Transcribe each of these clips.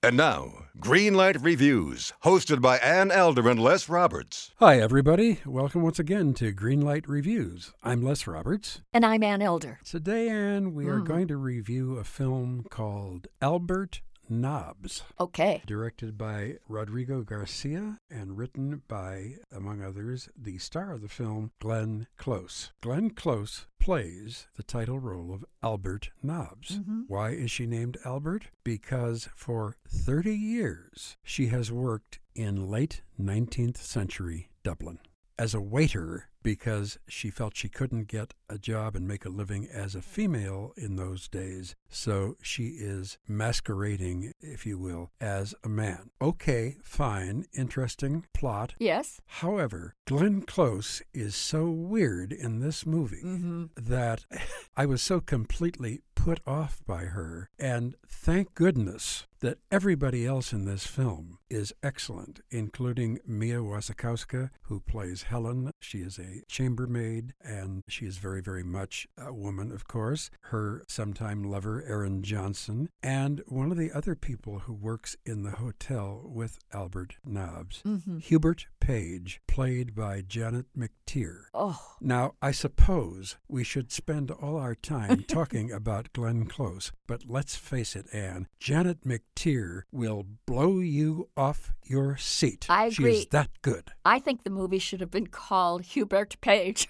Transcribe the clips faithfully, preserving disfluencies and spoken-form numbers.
And now, Greenlight Reviews, hosted by Ann Elder and Les Roberts. Hi, everybody. Welcome once again to Greenlight Reviews. I'm Les Roberts. And I'm Ann Elder. Today, Ann, we mm. are going to review a film called Albert Nobbs. Okay. Directed by Rodrigo Garcia and written by, among others, the star of the film, Glenn Close. Glenn Close plays the title role of Albert Nobbs. Mm-hmm. Why is she named Albert? Because for thirty years, she has worked in late nineteenth century Dublin as a waiter because she felt she couldn't get a job and make a living as a female in those days. So she is masquerading, if you will, as a man. Okay, fine, interesting plot. Yes. However, Glenn Close is so weird in this movie mm-hmm. that I was so completely put off by her. And thank goodness that everybody else in this film is excellent, including Mia Wasikowska, who plays Helen. She is a chambermaid, and she is very, very much a woman, of course. Her sometime lover, Aaron Johnson, and one of the other people who works in the hotel with Albert Nobbs, mm-hmm. Hubert Page, played by Janet McTeer. Oh. Now, I suppose we should spend all our time talking about Glenn Close, but let's face it, Anne, Janet McTeer will blow you off your seat. I agree. She is that good. I think the movie should have been called Hubert Page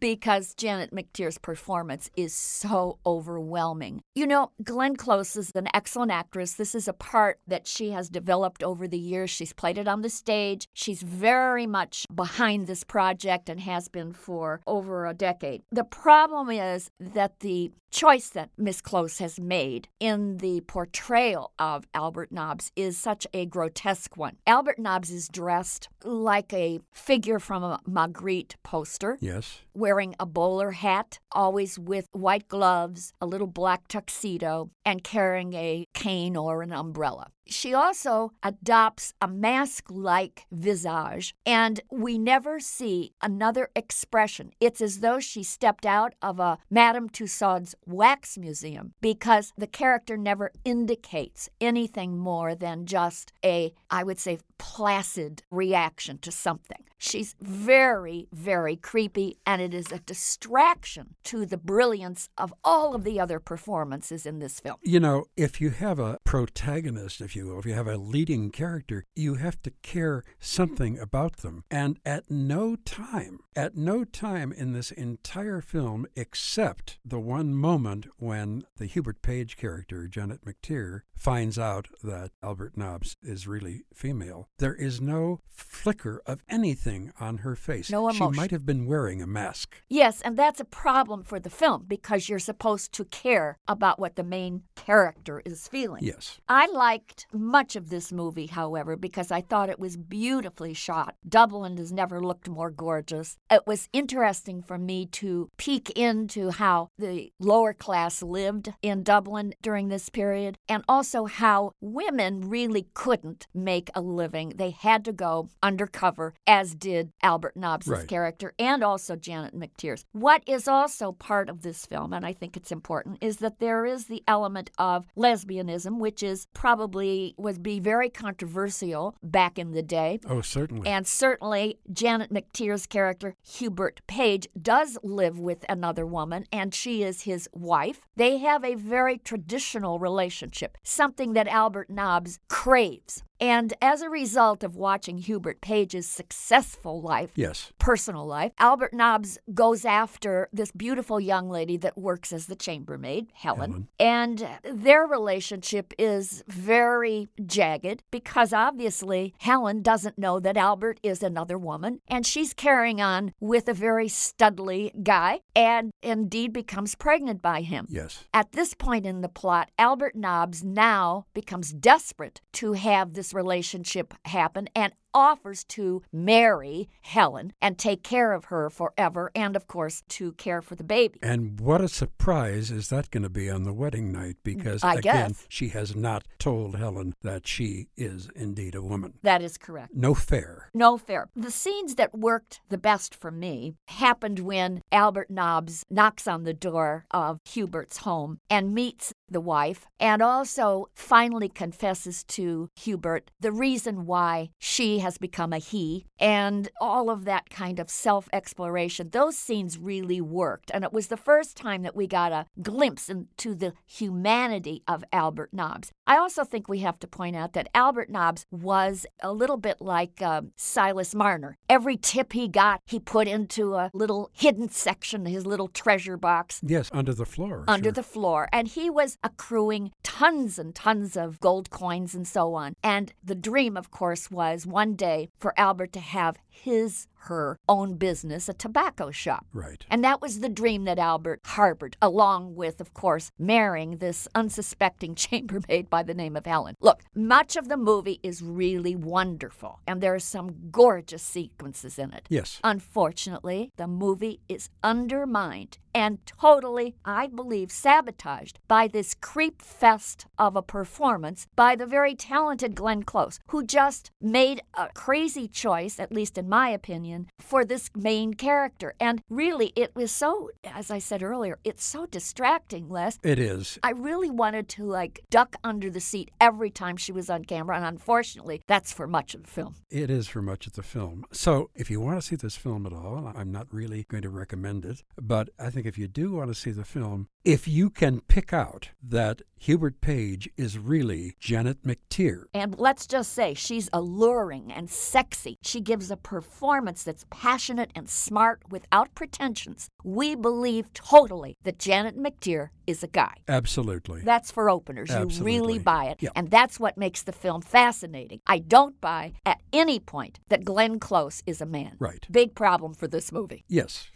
because Janet McTeer's performance is so overwhelming. You know, Glenn Close is an excellent actress. This is a part that she has developed over the years. She's played it on the stage. She's very much behind this project and has been for over a decade. The problem is that the choice that Miss Close has made in the portrayal of Albert Nobbs is such a grotesque one. Albert Nobbs is dressed like a figure from a Magritte poster. Yes. Wearing a bowler hat, always with white gloves, a little black tuxedo, and carrying a cane or an umbrella. She also adopts a mask-like visage, and we never see another expression. It's as though she stepped out of a Madame Tussaud's wax museum because the character never indicates anything more than just a, I would say, placid reaction to something. She's very, very creepy, and it is a distraction to the brilliance of all of the other performances in this film. You know, if you have a protagonist, if you will, if you have a leading character, you have to care something about them. And at no time, at no time in this entire film, except the one moment when the Hubert Page character, Janet McTeer, finds out that Albert Nobbs is really female, there is no flicker of anything on her face. No emotion. She might have been wearing a mask. Yes, and that's a problem for the film because you're supposed to care about what the main character is feeling. Yes. I liked much of this movie, however, because I thought it was beautifully shot. Dublin has never looked more gorgeous. It was interesting for me to peek into how the lower class lived in Dublin during this period and also how women really couldn't make a living. They had to go undercover, as did Albert Nobbs' right. character and also Janet McTeer's. What is also part of this film, and I think it's important, is that there is the element of lesbianism, which is probably would be very controversial back in the day. Oh, certainly. And certainly Janet McTeer's character, Hubert Page, does live with another woman, and she is his wife. They have a very traditional relationship, something that Albert Nobbs craves. And as a result of watching Hubert Page's successful life, yes. personal life, Albert Nobbs goes after this beautiful young lady that works as the chambermaid, Helen. Helen. And their relationship is very jagged because obviously Helen doesn't know that Albert is another woman. And she's carrying on with a very studly guy and indeed becomes pregnant by him. Yes. At this point in the plot, Albert Nobbs now becomes desperate to have this relationship happen and offers to marry Helen and take care of her forever and, of course, to care for the baby. And what a surprise is that going to be on the wedding night, because, I again, guess. she has not told Helen that she is indeed a woman. That is correct. No fair. No fair. The scenes that worked the best for me happened when Albert Nobbs knocks on the door of Hubert's home and meets the wife, and also finally confesses to Hubert the reason why she has become a he, and all of that kind of self-exploration. Those scenes really worked, and it was the first time that we got a glimpse into the humanity of Albert Nobbs. I also think we have to point out that Albert Nobbs was a little bit like um, Silas Marner. Every tip he got, he put into a little hidden section, his little treasure box. Yes, under the floor. Under sure. the floor, and he was accruing tons and tons of gold coins and so on. And the dream, of course, was one day for Albert to have his, her own business, a tobacco shop. Right. And that was the dream that Albert harbored, along with, of course, marrying this unsuspecting chambermaid by the name of Helen. Look, much of the movie is really wonderful, and there are some gorgeous sequences in it. Yes. Unfortunately, the movie is undermined and totally, I believe, sabotaged by this creep fest of a performance by the very talented Glenn Close, who just made a crazy choice, at least in my opinion, for this main character. And really, it was so, as I said earlier, it's so distracting, Les. It is. I really wanted to, like, duck under the seat every time she was on camera, and unfortunately, that's for much of the film. It is for much of the film. So, if you want to see this film at all, I'm not really going to recommend it, but I think if you do want to see the film, if you can pick out that Hubert Page is really Janet McTeer. And let's just say she's alluring and sexy. She gives a performance that's passionate and smart without pretensions. We believe totally that Janet McTeer is a guy. Absolutely. That's for openers. Absolutely. You really buy it. Yep. And that's what makes the film fascinating. I don't buy at any point that Glenn Close is a man. Right. Big problem for this movie. Yes,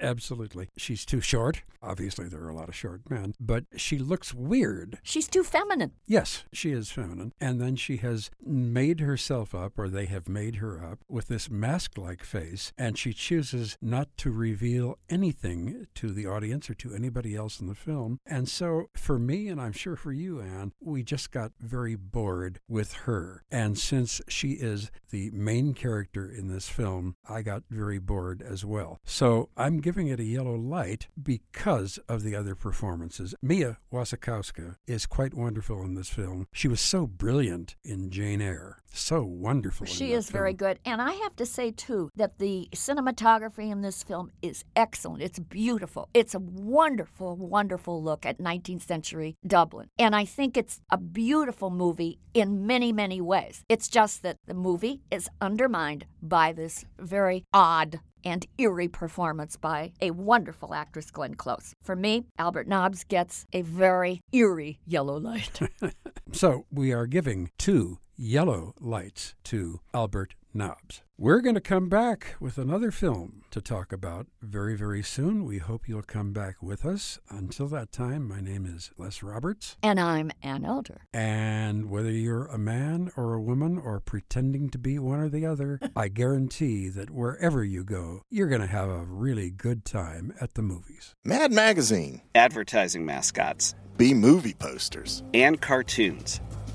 absolutely. She's too short. Obviously, there are a lot of short men, but she looks weird. She's too feminine. Yes, she is feminine. And then she has made herself up, or they have made her up, with this mask-like face, and she chooses not to reveal anything to the audience or to anybody else in the film. And so for me, and I'm sure for you, Anne, we just got very bored with her. And since she is the main character in this film, I got very bored as well. So I'm giving it a yellow light because of the other performances. Mia Wasikowska is quite wonderful in this film. She was so brilliant in Jane Eyre. So wonderful. She is very good. And I have to say, too, that the cinematography in this film is excellent. It's beautiful. It's a wonderful, wonderful look at nineteenth century Dublin. And I think it's a beautiful movie in many, many ways. It's just that the movie is undermined by this very odd and eerie performance by a wonderful actress, Glenn Close. For me, Albert Nobbs gets a very eerie yellow light. So we are giving two yellow lights to Albert Nobbs. We're going to come back with another film to talk about very, very soon. We hope you'll come back with us. Until that time, my name is Les Roberts. And I'm Ann Elder. And whether you're a man or a woman or pretending to be one or the other, I guarantee that wherever you go, you're going to have a really good time at the movies. Mad Magazine. Advertising mascots. B-movie posters. And cartoons.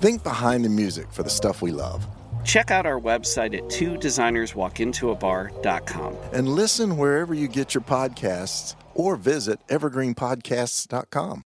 Think behind the music for the stuff we love. Check out our website at two designers walk into a bar dot com. And listen wherever you get your podcasts or visit evergreen podcasts dot com.